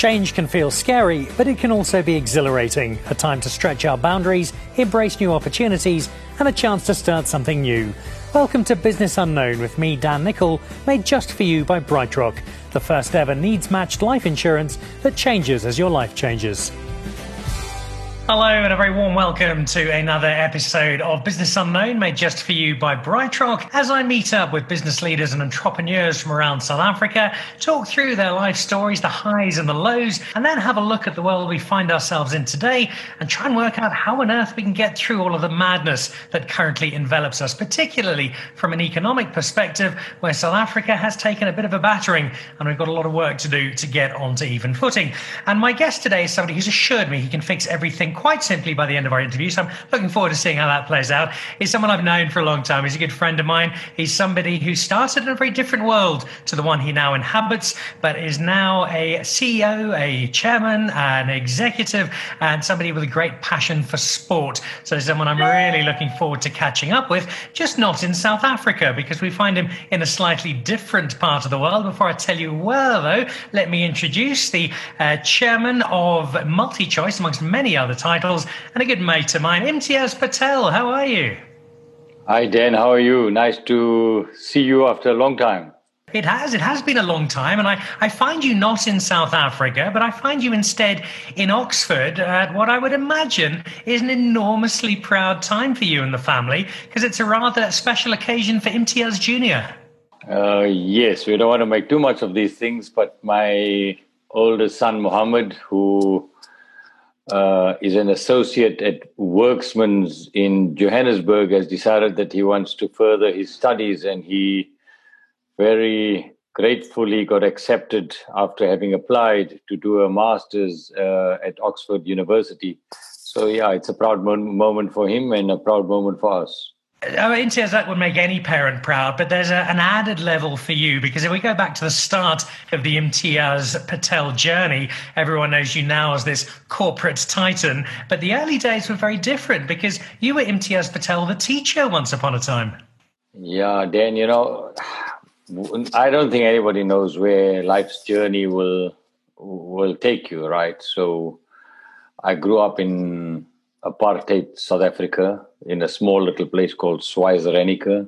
Change can feel scary, but it can also be exhilarating. A time to stretch our boundaries, embrace new opportunities, and a chance to start something new. Welcome to Business Unknown with me, Dan Nicholl, made just for you by BrightRock, the first ever needs-matched life insurance that changes as your life changes. Hello and a very warm welcome to another episode of Business Unknown, made just for you by BrightRock, as I meet up with business leaders and entrepreneurs from around South Africa, talk through their life stories, the highs and the lows, and then have a look at the world we find ourselves in today and try and work out how on earth we can get through all of the madness that currently envelops us, particularly from an economic perspective where South Africa has taken a bit of a battering and we've got a lot of work to do to get onto even footing. And my guest today is somebody who's assured me he can fix everything quite simply by the end of our interview, so I'm looking forward to seeing how that plays out. He's someone I've known for a long time. He's a good friend of mine. He's somebody who started in a very different world to the one he now inhabits, but is now a CEO, a chairman, an executive, and somebody with a great passion for sport. So someone I'm really looking forward to catching up with, just not in South Africa, because we find him in a slightly different part of the world. Before I tell you where, though, let me introduce the chairman of MultiChoice, amongst many other titles, and a good mate of mine, Imtiaz Patel. How are you? Hi, Dan. How are you? Nice to see you after a long time. It has been a long time, and I find you not in South Africa, but I find you instead in Oxford at what I would imagine is an enormously proud time for you and the family, because it's a rather special occasion for Imtiaz Jr. Yes, we don't want to make too much of these things, but my oldest son, Mohammed, who is an associate at Worksmans in Johannesburg, has decided that he wants to further his studies, and he very gratefully got accepted after having applied to do a master's at Oxford University. So yeah, it's a proud moment for him and a proud moment for us. Imtiaz, that would make any parent proud, but there's an added level for you, because if we go back to the start of the Imtiaz Patel journey, everyone knows you now as this corporate titan, but the early days were very different because you were Imtiaz Patel, the teacher, once upon a time. Yeah, Dan, you know, I don't think anybody knows where life's journey will take you, right? So I grew up in apartheid South Africa, in a small little place called Schweizer-Reneke.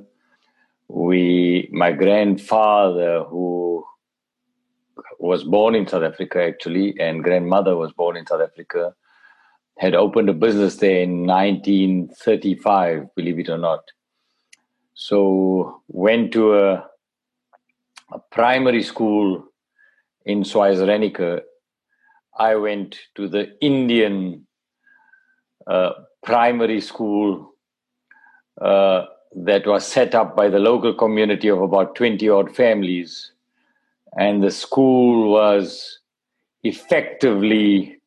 My grandfather, who was born in South Africa actually, and grandmother was born in South Africa, had opened a business there in 1935, believe it or not. So went to a primary school in Schweizer-Reneke. I went to the Indian primary school that was set up by the local community of about 20-odd families. And the school was effectively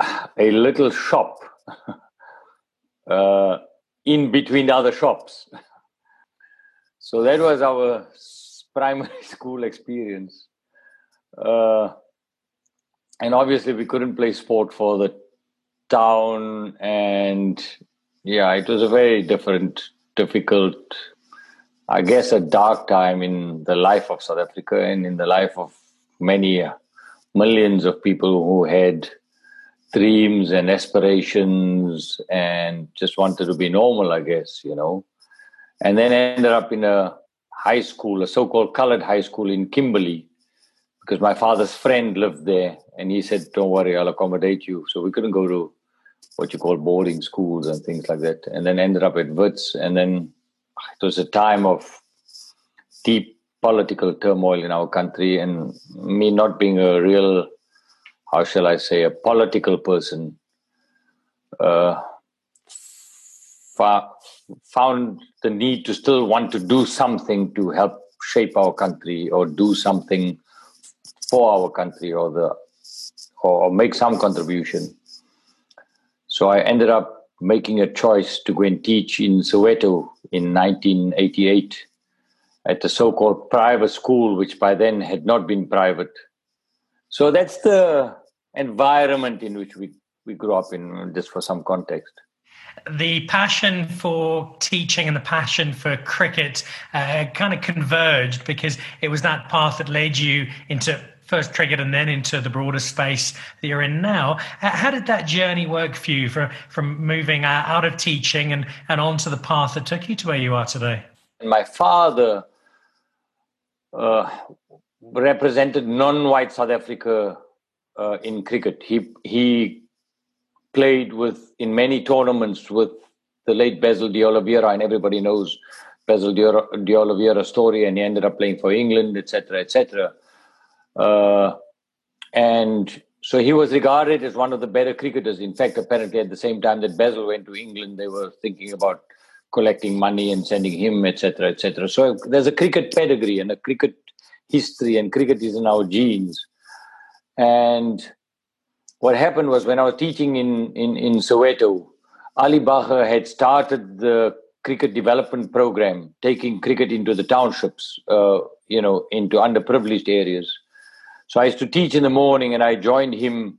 a little shop in between other shops. So that was our primary school experience. And obviously we couldn't play sport for the town, and yeah, it was a very difficult, I guess, a dark time in the life of South Africa and in the life of many millions of people who had dreams and aspirations and just wanted to be normal, I guess, you know. And then I ended up in a high school, a so-called colored high school in Kimberley, because my father's friend lived there and he said, "Don't worry, I'll accommodate you." So we couldn't go to what you call boarding schools and things like that. And then ended up at Wits. And then it was a time of deep political turmoil in our country. And me not being a real, how shall I say, a political person, found the need to still want to do something to help shape our country, or do something for our country, or make some contribution. So I ended up making a choice to go and teach in Soweto in 1988 at the so-called private school, which by then had not been private. So that's the environment in which we grew up in, just for some context. The passion for teaching and the passion for cricket kind of converged, because it was that path that led you into first cricket and then into the broader space that you're in now. How did that journey work for you from moving out of teaching and onto the path that took you to where you are today? My father represented non-white South Africa in cricket. He played in many tournaments with the late Basil de Oliveira, and everybody knows Basil de Oliveira's story, and he ended up playing for England, etc., etc. And so he was regarded as one of the better cricketers. In fact, apparently at the same time that Basil went to England, they were thinking about collecting money and sending him, etc., etc. So there's a cricket pedigree and a cricket history, and cricket is in our genes. And what happened was, when I was teaching in Soweto, Ali Bacher had started the cricket development program, taking cricket into the townships, into underprivileged areas. So I used to teach in the morning, and I joined him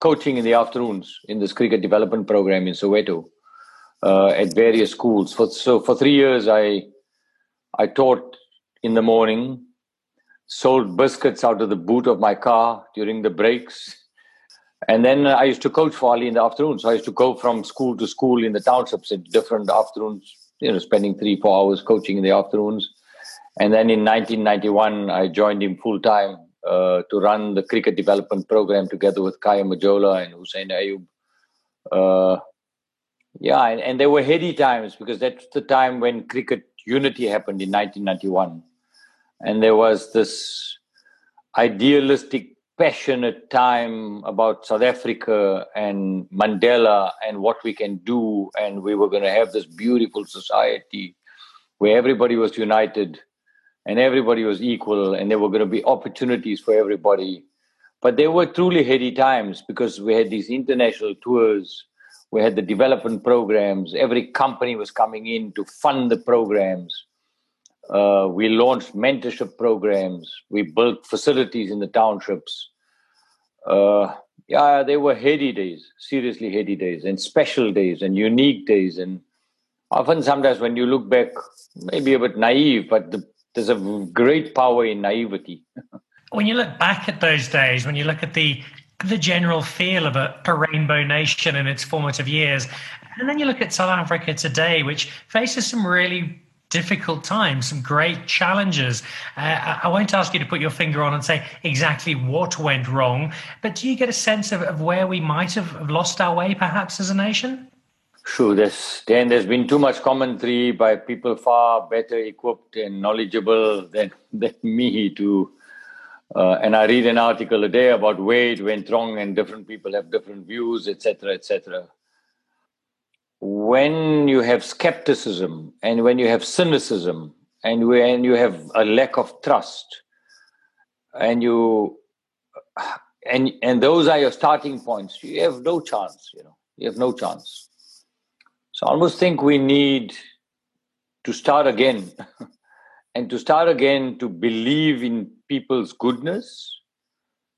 coaching in the afternoons in this cricket development program in Soweto at various schools. So for 3 years, I taught in the morning, sold biscuits out of the boot of my car during the breaks. And then I used to coach for Ali in the afternoon. So I used to go from school to school in the townships at different afternoons, spending 3-4 hours coaching in the afternoons. And then in 1991, I joined him full time to run the cricket development program together with Kaya Majola and Hussein Ayub. And they were heady times, because that's the time when cricket unity happened in 1991. And there was this idealistic, passionate time about South Africa and Mandela and what we can do. And we were going to have this beautiful society where everybody was united and everybody was equal, and there were going to be opportunities for everybody. But they were truly heady times, because we had these international tours, we had the development programs, every company was coming in to fund the programs. We launched mentorship programs. We built facilities in the townships. They were heady days, seriously heady days, and special days and unique days. And often, sometimes when you look back, maybe a bit naive, but there's a great power in naivety. When you look back at those days, when you look at the general feel of a rainbow nation in its formative years, and then you look at South Africa today, which faces some really difficult times, some great challenges. I won't ask you to put your finger on and say exactly what went wrong, but do you get a sense of where we might have lost our way, perhaps, as a nation? Sure, there's been too much commentary by people far better equipped and knowledgeable than me to... and I read an article a day about where it went wrong, and different people have different views, etc., etc. When you have skepticism, and when you have cynicism, and when you have a lack of trust, and those are your starting points, you have no chance. You have no chance. So I almost think we need to start again, and to start again to believe in people's goodness,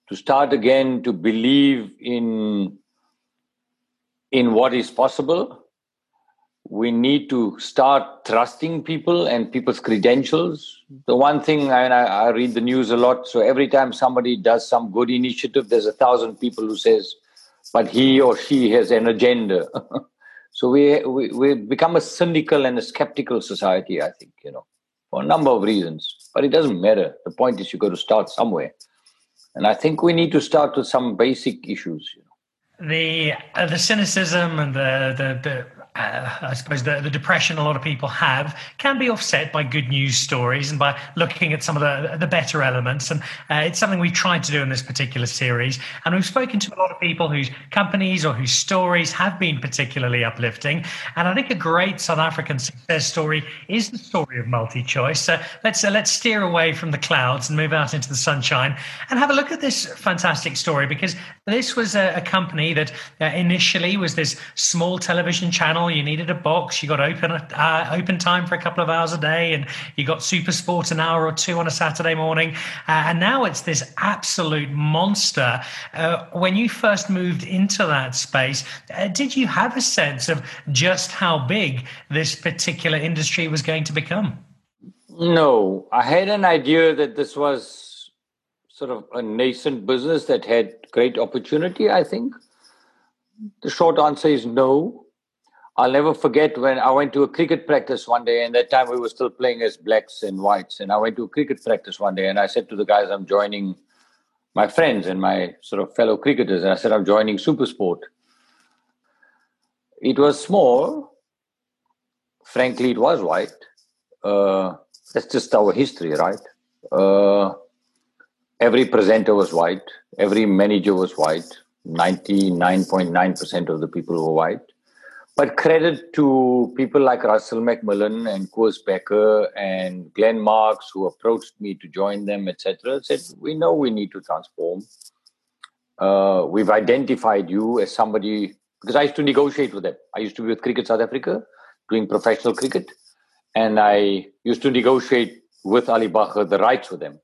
to start again to believe in what is possible. We need to start trusting people and people's credentials. The one thing, I read the news a lot, so every time somebody does some good initiative, there's 1,000 people who says, but he or she has an agenda. So we become a cynical and a skeptical society, I think, for a number of reasons. But it doesn't matter. The point is, you've got to start somewhere. And I think we need to start with some basic issues. The cynicism and I suppose the depression a lot of people have can be offset by good news stories and by looking at some of the better elements. And it's something we've tried to do in this particular series. And we've spoken to a lot of people whose companies or whose stories have been particularly uplifting. And I think a great South African success story is the story of MultiChoice. So let's steer away from the clouds and move out into the sunshine and have a look at this fantastic story, because this was a company that initially was this small television channel. You needed a box. You got open time for a couple of hours a day, and you got SuperSport an hour or two on a Saturday morning. And now it's this absolute monster. When you first moved into that space, did you have a sense of just how big this particular industry was going to become? No, I had an idea that this was sort of a nascent business that had great opportunity, I think? The short answer is no. I'll never forget when I went to a cricket practice one day, and that time we were still playing as blacks and whites. And I went to a cricket practice one day and I said to the guys, I'm joining my friends and my sort of fellow cricketers. And I said, I'm joining SuperSport. It was small. Frankly, it was white. That's just our history, right? Every presenter was white. Every manager was white. 99.9% of the people were white. But credit to people like Russell McMillan and Koos Bekker and Glenn Marks, who approached me to join them, etc., said, we know we need to transform. We've identified you as somebody, because I used to negotiate with them. I used to be with Cricket South Africa, doing professional cricket. And I used to negotiate with Ali Bacher the rights with them.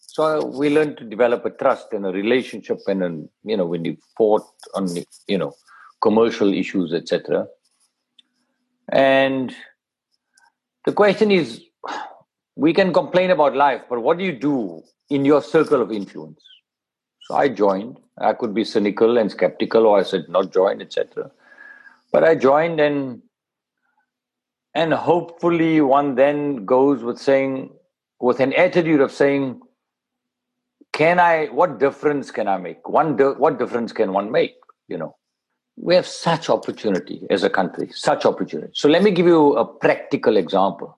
So we learned to develop a trust and a relationship, and then, you know, when we fought on, you know, commercial issues, etc. And the question is, we can complain about life, but what do you do in your circle of influence? So I joined. I could be cynical and skeptical, or I said not join, etc. But I joined, and hopefully one then goes with saying, with an attitude of saying, what difference can I make? What difference can one make, you know? We have such opportunity as a country, such opportunity. So let me give you a practical example.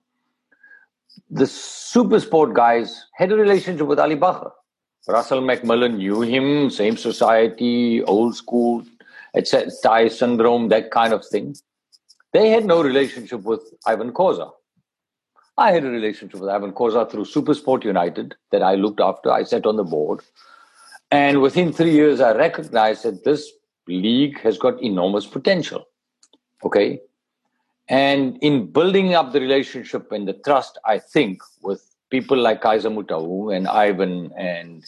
The SuperSport guys had a relationship with Ali Bacher. Russell McMillan knew him, same society, old school, etc., Thai syndrome, that kind of thing. They had no relationship with Ivan Kozar. I had a relationship with Ivan Kozar through SuperSport United that I looked after. I sat on the board. And within 3 years, I recognized that this league has got enormous potential. Okay. And in building up the relationship and the trust, I think, with people like Kaiser Mutau and Ivan and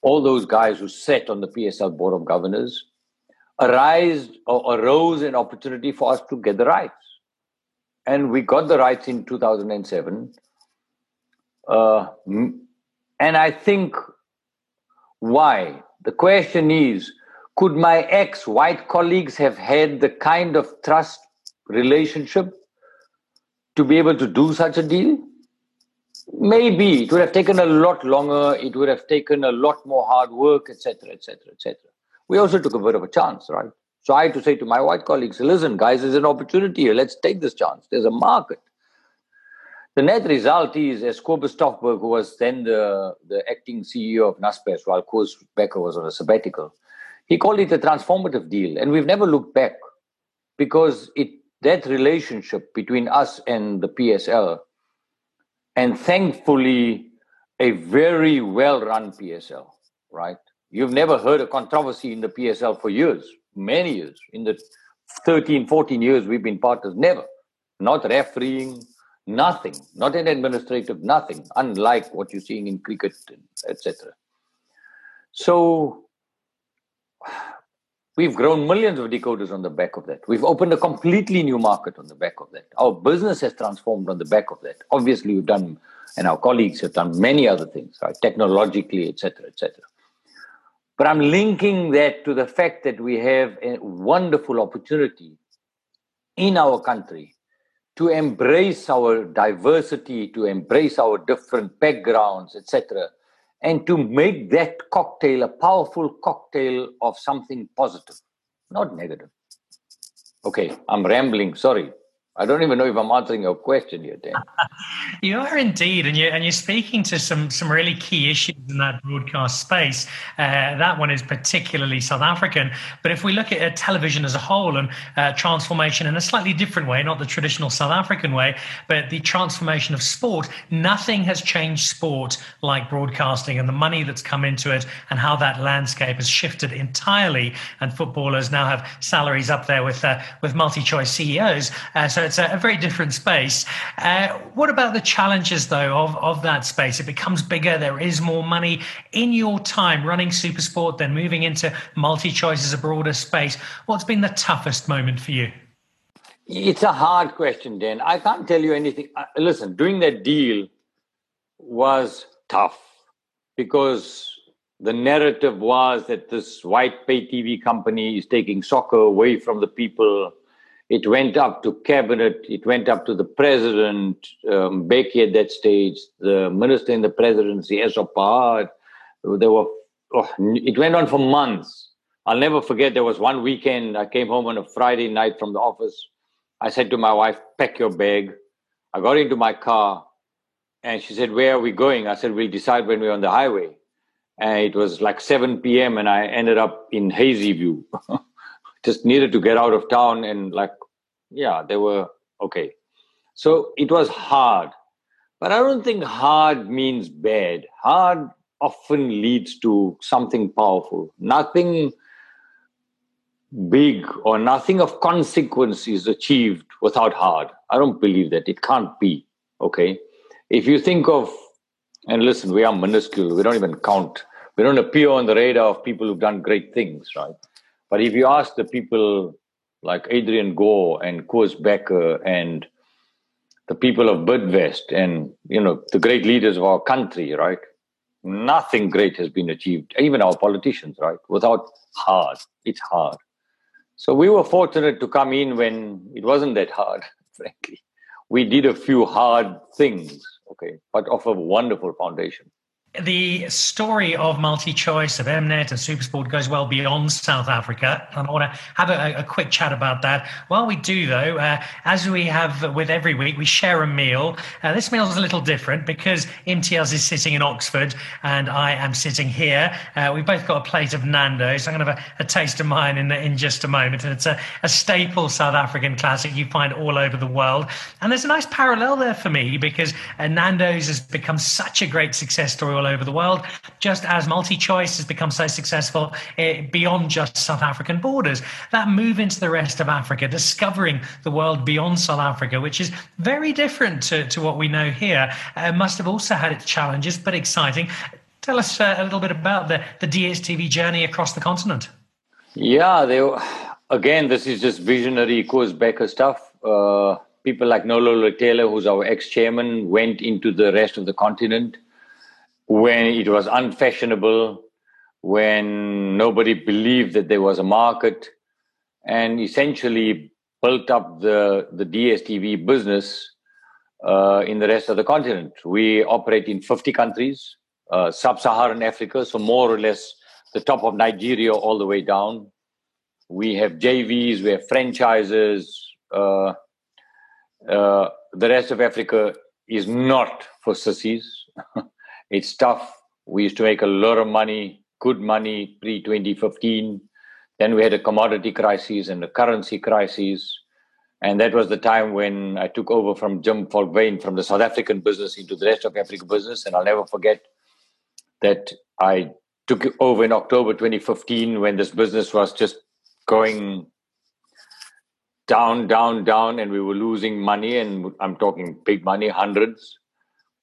all those guys who sat on the PSL Board of Governors, arose an opportunity for us to get the rights. And we got the rights in 2007. And I think why? The question is, could my ex-white colleagues have had the kind of trust relationship to be able to do such a deal? Maybe. It would have taken a lot longer. It would have taken a lot more hard work, etc., etc., etc. We also took a bit of a chance, right? So I had to say to my white colleagues, listen, guys, there's an opportunity here. Let's take this chance. There's a market. The net result is, as Cobus Stofberg, who was then the acting CEO of Naspers, while Koos Bekker was on a sabbatical, he called it a transformative deal. And we've never looked back, because that relationship between us and the PSL, and thankfully a very well-run PSL, right? You've never heard a controversy in the PSL for years, many years. In the 13, 14 years we've been partners, never. Not refereeing, nothing. Not an administrative, nothing. Unlike what you're seeing in cricket, etc. So we've grown millions of decoders on the back of that. We've opened a completely new market on the back of that. Our business has transformed on the back of that. Obviously, we've done, and our colleagues have done many other things, right? Technologically, etc., etc. But I'm linking that to the fact that we have a wonderful opportunity in our country to embrace our diversity, to embrace our different backgrounds, etc., and to make that cocktail a powerful cocktail of something positive, not negative. Okay, I'm rambling, sorry. I don't even know if I'm answering your question here, Dan. You are indeed, and you're speaking to some really key issues in that broadcast space. That one is particularly South African. But if we look at television as a whole and transformation in a slightly different way, not the traditional South African way, but the transformation of sport, nothing has changed sport like broadcasting and the money that's come into it and how that landscape has shifted entirely. And footballers now have salaries up there with MultiChoice CEOs. So it's a very different space. What about the challenges, though, of that space? It becomes bigger. There is more money. In your time running SuperSport, then moving into MultiChoice as a broader space, what's been the toughest moment for you? It's a hard question, Dan. I can't tell you anything. Listen, doing that deal was tough. because the narrative was that this white pay TV company is taking soccer away from the people. It went up to cabinet. It went up to the president, Bekker at that stage, the minister in the presidency, Esopar. It went on for months. I'll never forget, there was one weekend, I came home on a Friday night from the office. I said to my wife, pack your bag. I got into my car and she said, where are we going? I said, we'll decide when we're on the highway. And it was like 7 p.m. and I ended up in Hazyview. Just needed to get out of town and they were okay. So it was hard. But I don't think hard means bad. Hard often leads to something powerful. Nothing big or nothing of consequence is achieved without hard. I don't believe that. It can't be. Okay. If you think of, and listen, we are minuscule. We don't even count. We don't appear on the radar of people who've done great things, right? But if you ask the people like Adrian Gore and Koos Bekker and the people of Bidvest and, the great leaders of our country, right? Nothing great has been achieved, even our politicians, right? Without hard. It's hard. So we were fortunate to come in when it wasn't that hard, frankly. We did a few hard things, okay, but off a wonderful foundation. The story of MultiChoice, of Mnet and SuperSport goes well beyond South Africa. And I want to have a quick chat about that. While we do, though, as we have with every week, we share a meal. This meal is a little different because Imtiaz is sitting in Oxford and I am sitting here. We've both got a plate of Nando's. I'm going to have a taste of mine in just a moment. And it's a staple South African classic you find all over the world. And there's a nice parallel there for me because Nando's has become such a great success story all over the world, just as MultiChoice has become so successful beyond just South African borders. That move into the rest of Africa, discovering the world beyond South Africa, which is very different to what we know here, must have also had its challenges, but exciting. Tell us a little bit about the DSTV journey across the continent. Yeah, again, this is just visionary Koos Bekker stuff. People like Nolo Letele, who's our ex-chairman, went into the rest of the continent when it was unfashionable, when nobody believed that there was a market, and essentially built up the DSTV business in the rest of the continent. We operate in 50 countries, sub-Saharan Africa, so more or less the top of Nigeria all the way down. We have JVs, we have franchises. The rest of Africa is not for sissies. It's tough. We used to make a lot of money, good money, pre-2015. Then we had a commodity crisis and a currency crisis. And that was the time when I took over from Jim Falkvane from the South African business into the rest of Africa business. And I'll never forget that I took over in October 2015 when this business was just going down, down, down, and we were losing money. And I'm talking big money, hundreds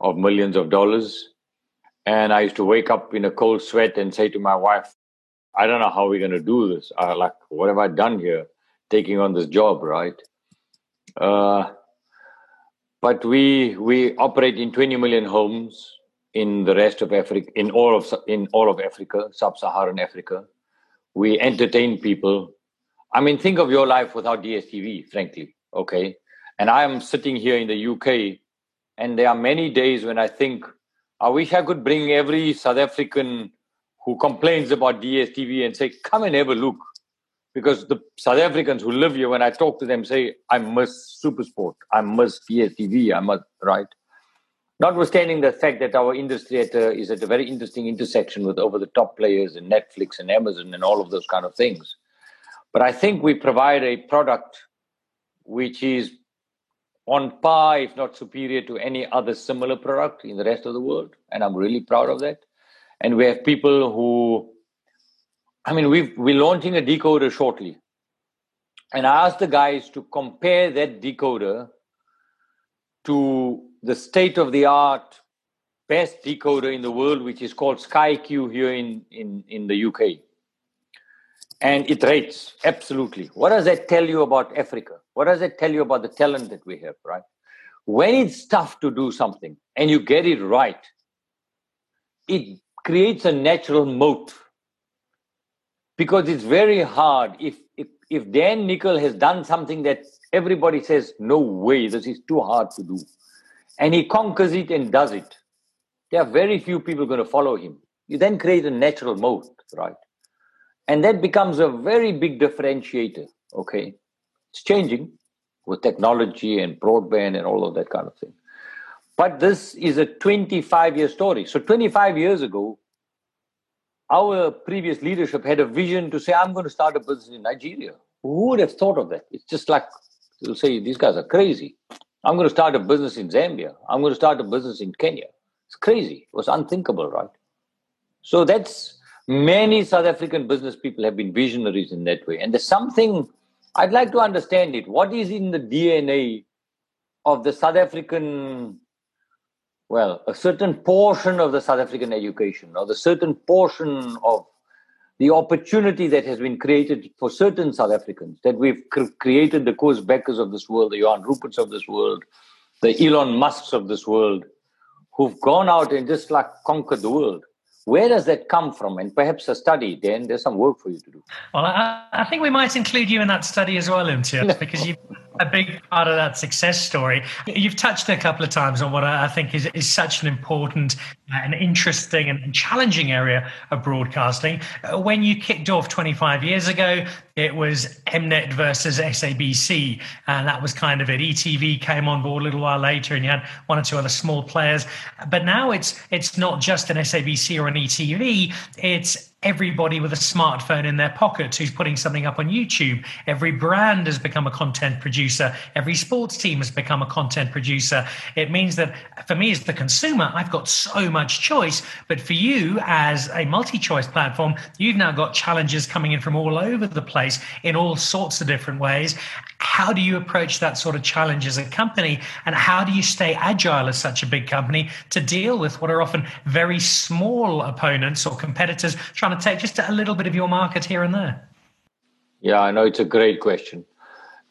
of millions of dollars. And I used to wake up in a cold sweat and say to my wife, I don't know how we're going to do this. What have I done here, taking on this job, right? But we operate in 20 million homes in the rest of Africa, in all of Africa, sub-Saharan Africa. We entertain people. I mean, think of your life without DSTV, frankly, okay? And I am sitting here in the UK, and there are many days when I think, I wish I could bring every South African who complains about DSTV and say, come and have a look. Because the South Africans who live here, when I talk to them, say, I miss SuperSport, I miss DSTV, I must, right? Notwithstanding the fact that our industry is at a very interesting intersection with over-the-top players and Netflix and Amazon and all of those kind of things. But I think we provide a product which is on par, if not superior to any other similar product in the rest of the world. And I'm really proud of that. And we have people who, I mean, we're launching a decoder shortly. And I asked the guys to compare that decoder to the state-of-the-art best decoder in the world, which is called SkyQ here in the UK. And it rates, absolutely. What does that tell you about Africa? What does that tell you about the talent that we have, right? When it's tough to do something and you get it right, it creates a natural moat, because it's very hard. If Dan Nicholl has done something that everybody says, no way, this is too hard to do, and he conquers it and does it, there are very few people going to follow him. You then create a natural moat, right? And that becomes a very big differentiator, okay? It's changing with technology and broadband and all of that kind of thing. But this is a 25-year story. So 25 years ago, our previous leadership had a vision to say, I'm going to start a business in Nigeria. Who would have thought of that? It's just like, you'll say, these guys are crazy. I'm going to start a business in Zambia. I'm going to start a business in Kenya. It's crazy. It was unthinkable, right? So that's, many South African business people have been visionaries in that way. And there's something, I'd like to understand it. What is in the DNA of the South African, well, a certain portion of the South African education, or the certain portion of the opportunity that has been created for certain South Africans, that we've created the Koos Bekkers of this world, the Johan Ruperts of this world, the Elon Musks of this world, who've gone out and just like conquered the world. Where does that come from? And perhaps a study, Dan, there's some work for you to do. Well, I think we might include you in that study as well, Imtiaz, because you've a big part of that success story. You've touched a couple of times on what I think is such an important and interesting and challenging area of broadcasting. When you kicked off 25 years ago, it was Mnet versus SABC, and that was kind of it. ETV came on board a little while later, and you had one or two other small players. But now it's not just an SABC or an ETV, it's everybody with a smartphone in their pocket who's putting something up on YouTube. Every brand has become a content producer. Every sports team has become a content producer. It means that for me as the consumer, I've got so much choice. But for you as a multi-choice platform, you've now got challenges coming in from all over the place in all sorts of different ways. How do you approach that sort of challenge as a company? And how do you stay agile as such a big company to deal with what are often very small opponents or competitors trying to take just a little bit of your market here and there? Yeah, I know it's a great question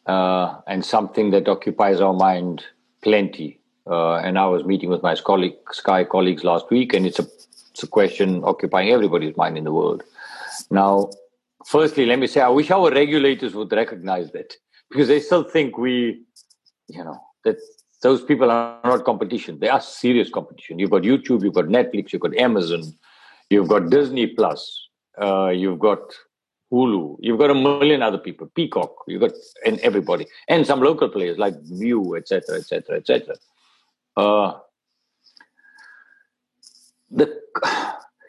and something that occupies our mind plenty. And I was meeting with my Sky colleagues last week, and it's a question occupying everybody's mind in the world. Now, firstly, let me say, I wish our regulators would recognize that, because they still think that those people are not competition. They are serious competition. You've got YouTube, you've got Netflix, you've got Amazon, you've got Disney Plus, you've got Hulu, you've got a million other people, Peacock, you've got and everybody, and some local players like View, etc., etc., etc.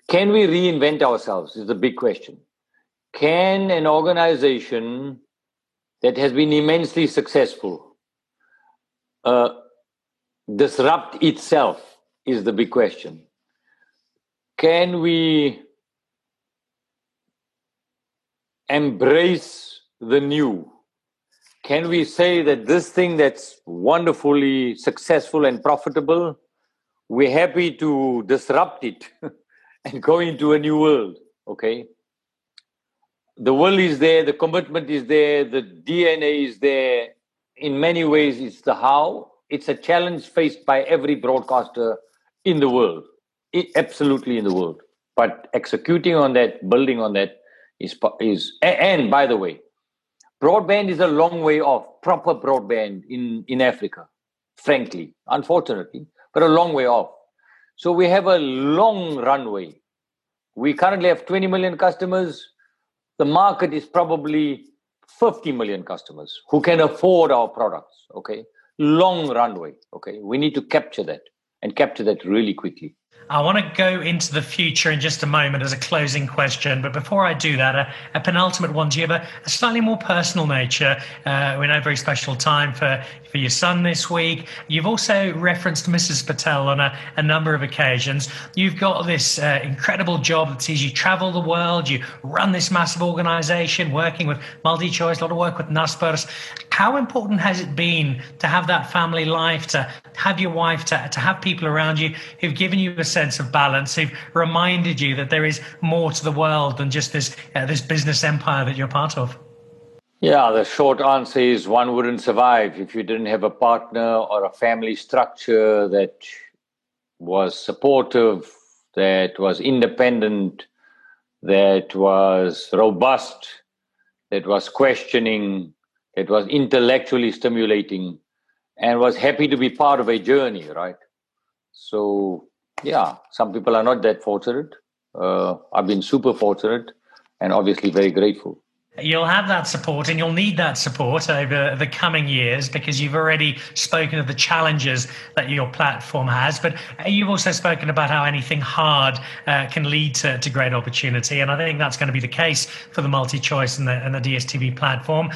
Can we reinvent ourselves is the big question. Can an organization that has been immensely successful disrupt itself is the big question. Can we embrace the new? Can we say that this thing that's wonderfully successful and profitable, we're happy to disrupt it and go into a new world, okay? The will is there, the commitment is there, the DNA is there. In many ways, it's the how. It's a challenge faced by every broadcaster in the world. Absolutely in the world. But executing on that, building on that is and by the way, broadband is a long way off, proper broadband in Africa, frankly, unfortunately, but a long way off. So we have a long runway. We currently have 20 million customers. The market is probably 50 million customers who can afford our products, okay? Long runway, okay? We need to capture that and capture that really quickly. I want to go into the future in just a moment as a closing question. But before I do that, a penultimate one to you of a slightly more personal nature. We're in a very special time for your son this week. You've also referenced Mrs. Patel on a number of occasions. You've got this incredible job that sees you travel the world. You run this massive organization, working with MultiChoice, a lot of work with Naspers. How important has it been to have that family life, to have your wife, to have people around you who've given you a sense of balance, who've reminded you that there is more to the world than just this business empire that you're part of? Yeah, the short answer is one wouldn't survive if you didn't have a partner or a family structure that was supportive, that was independent, that was robust, that was questioning, that was intellectually stimulating, and was happy to be part of a journey, right? So, yeah, some people are not that fortunate. I've been super fortunate and obviously very grateful. You'll have that support, and you'll need that support over the coming years, because you've already spoken of the challenges that your platform has, but you've also spoken about how anything hard can lead to great opportunity, and I think that's going to be the case for the MultiChoice and the DSTV platform.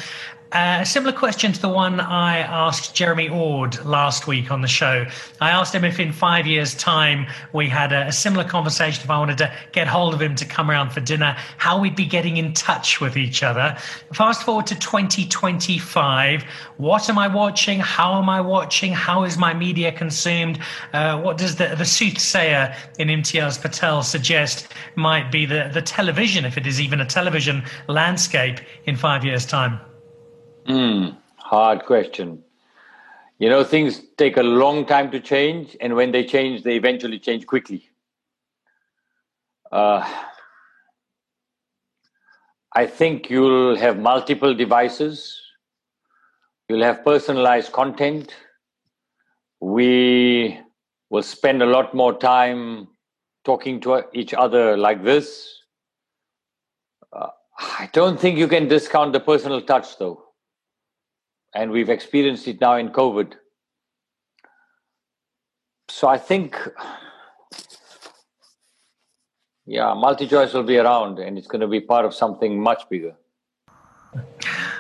A similar question to the one I asked Jeremy Ord last week on the show. I asked him if in 5 years' time we had a similar conversation, if I wanted to get hold of him to come around for dinner, how we'd be getting in touch with each other. Fast forward to 2025. What am I watching? How am I watching? How is my media consumed? What does the soothsayer in Imtiaz Patel suggest might be the television, if it is even a television landscape in 5 years' time? Hard question. You know, things take a long time to change, and when they change, they eventually change quickly. I think you'll have multiple devices. You'll have personalized content. We will spend a lot more time talking to each other like this. I don't think you can discount the personal touch, though. And we've experienced it now in COVID. So I think, yeah, MultiChoice will be around, and it's going to be part of something much bigger.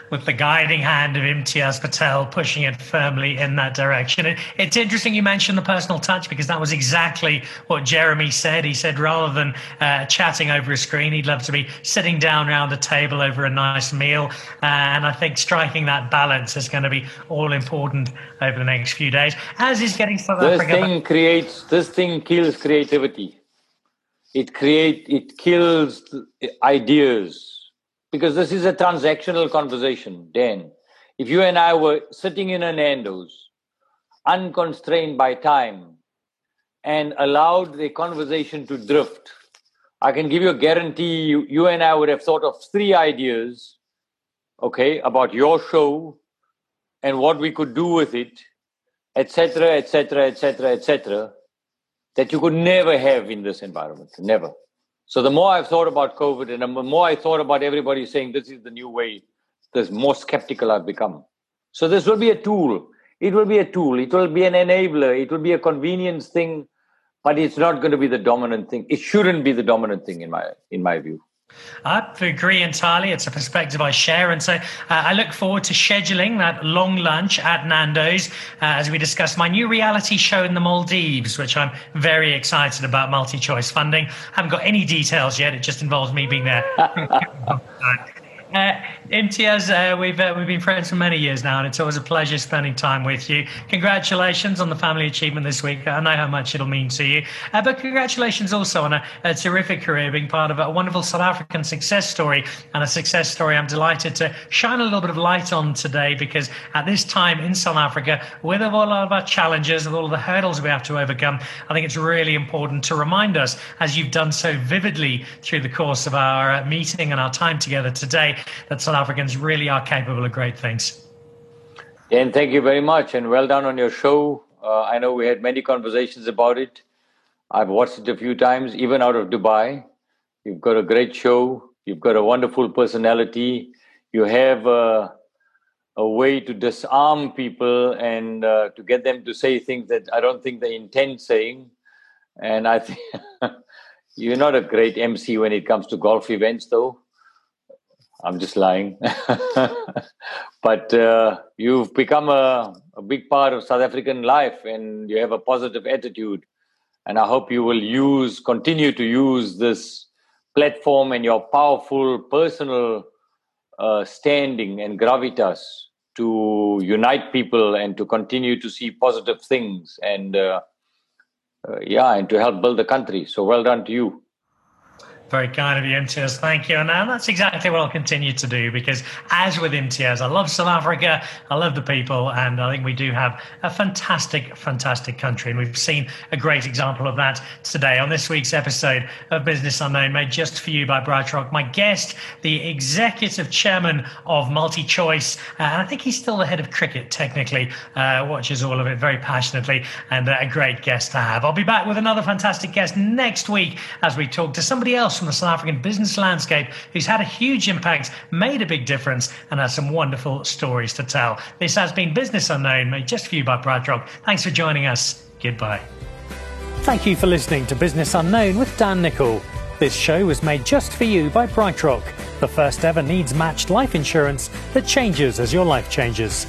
With the guiding hand of Imtiaz Patel pushing it firmly in that direction. It's interesting you mentioned the personal touch, because that was exactly what Jeremy said. He said rather than chatting over a screen, he'd love to be sitting down around a table over a nice meal. And I think striking that balance is going to be all important over the next few days, as is getting South Africa. This thing kills creativity. It kills ideas. Because this is a transactional conversation, Dan. If you and I were sitting in a Nando's, unconstrained by time, and allowed the conversation to drift, I can give you a guarantee you and I would have thought of 3 ideas, okay, about your show and what we could do with it, etc., etc., etc., etc., that you could never have in this environment, never. So the more I've thought about COVID, and the more I thought about everybody saying this is the new way, the more skeptical I've become. So this will be a tool. It will be a tool. It will be an enabler. It will be a convenience thing, but it's not going to be the dominant thing. It shouldn't be the dominant thing in my view. I agree entirely. It's a perspective I share. And so I look forward to scheduling that long lunch at Nando's as we discuss my new reality show in the Maldives, which I'm very excited about, MultiChoice funding. I haven't got any details yet. It just involves me being there. Imtiaz, we've been friends for many years now, and it's always a pleasure spending time with you. Congratulations on the family achievement this week. I know how much it'll mean to you. But congratulations also on a terrific career, being part of a wonderful South African success story, and a success story I'm delighted to shine a little bit of light on today, because at this time in South Africa, with all of our challenges, with all of the hurdles we have to overcome, I think it's really important to remind us, as you've done so vividly through the course of our meeting and our time together today, that South Africans really are capable of great things. Dan, thank you very much, and well done on your show. I know we had many conversations about it. I've watched it a few times, even out of Dubai. You've got a great show. You've got a wonderful personality. You have a way to disarm people and to get them to say things that I don't think they intend saying. And I think you're not a great MC when it comes to golf events, though. I'm just lying. But you've become a big part of South African life, and you have a positive attitude. And I hope you will continue to use this platform and your powerful personal standing and gravitas to unite people and to continue to see positive things and to help build the country. So well done to you. Very kind of you, Imtiaz. Thank you. And that's exactly what I'll continue to do, because as with Imtiaz, I love South Africa, I love the people, and I think we do have a fantastic, fantastic country. And we've seen a great example of that today on this week's episode of Business Unknown, made just for you by BrightRock. My guest, the executive chairman of MultiChoice, and I think he's still the head of cricket, technically, watches all of it very passionately, and a great guest to have. I'll be back with another fantastic guest next week as we talk to somebody else from the South African business landscape who's had a huge impact, made a big difference, and has some wonderful stories to tell. This has been Business Unknown, made just for you by BrightRock. Thanks for joining us. Goodbye. Thank you for listening to Business Unknown with Dan Nicholl. This show was made just for you by BrightRock, the first ever needs-matched life insurance that changes as your life changes.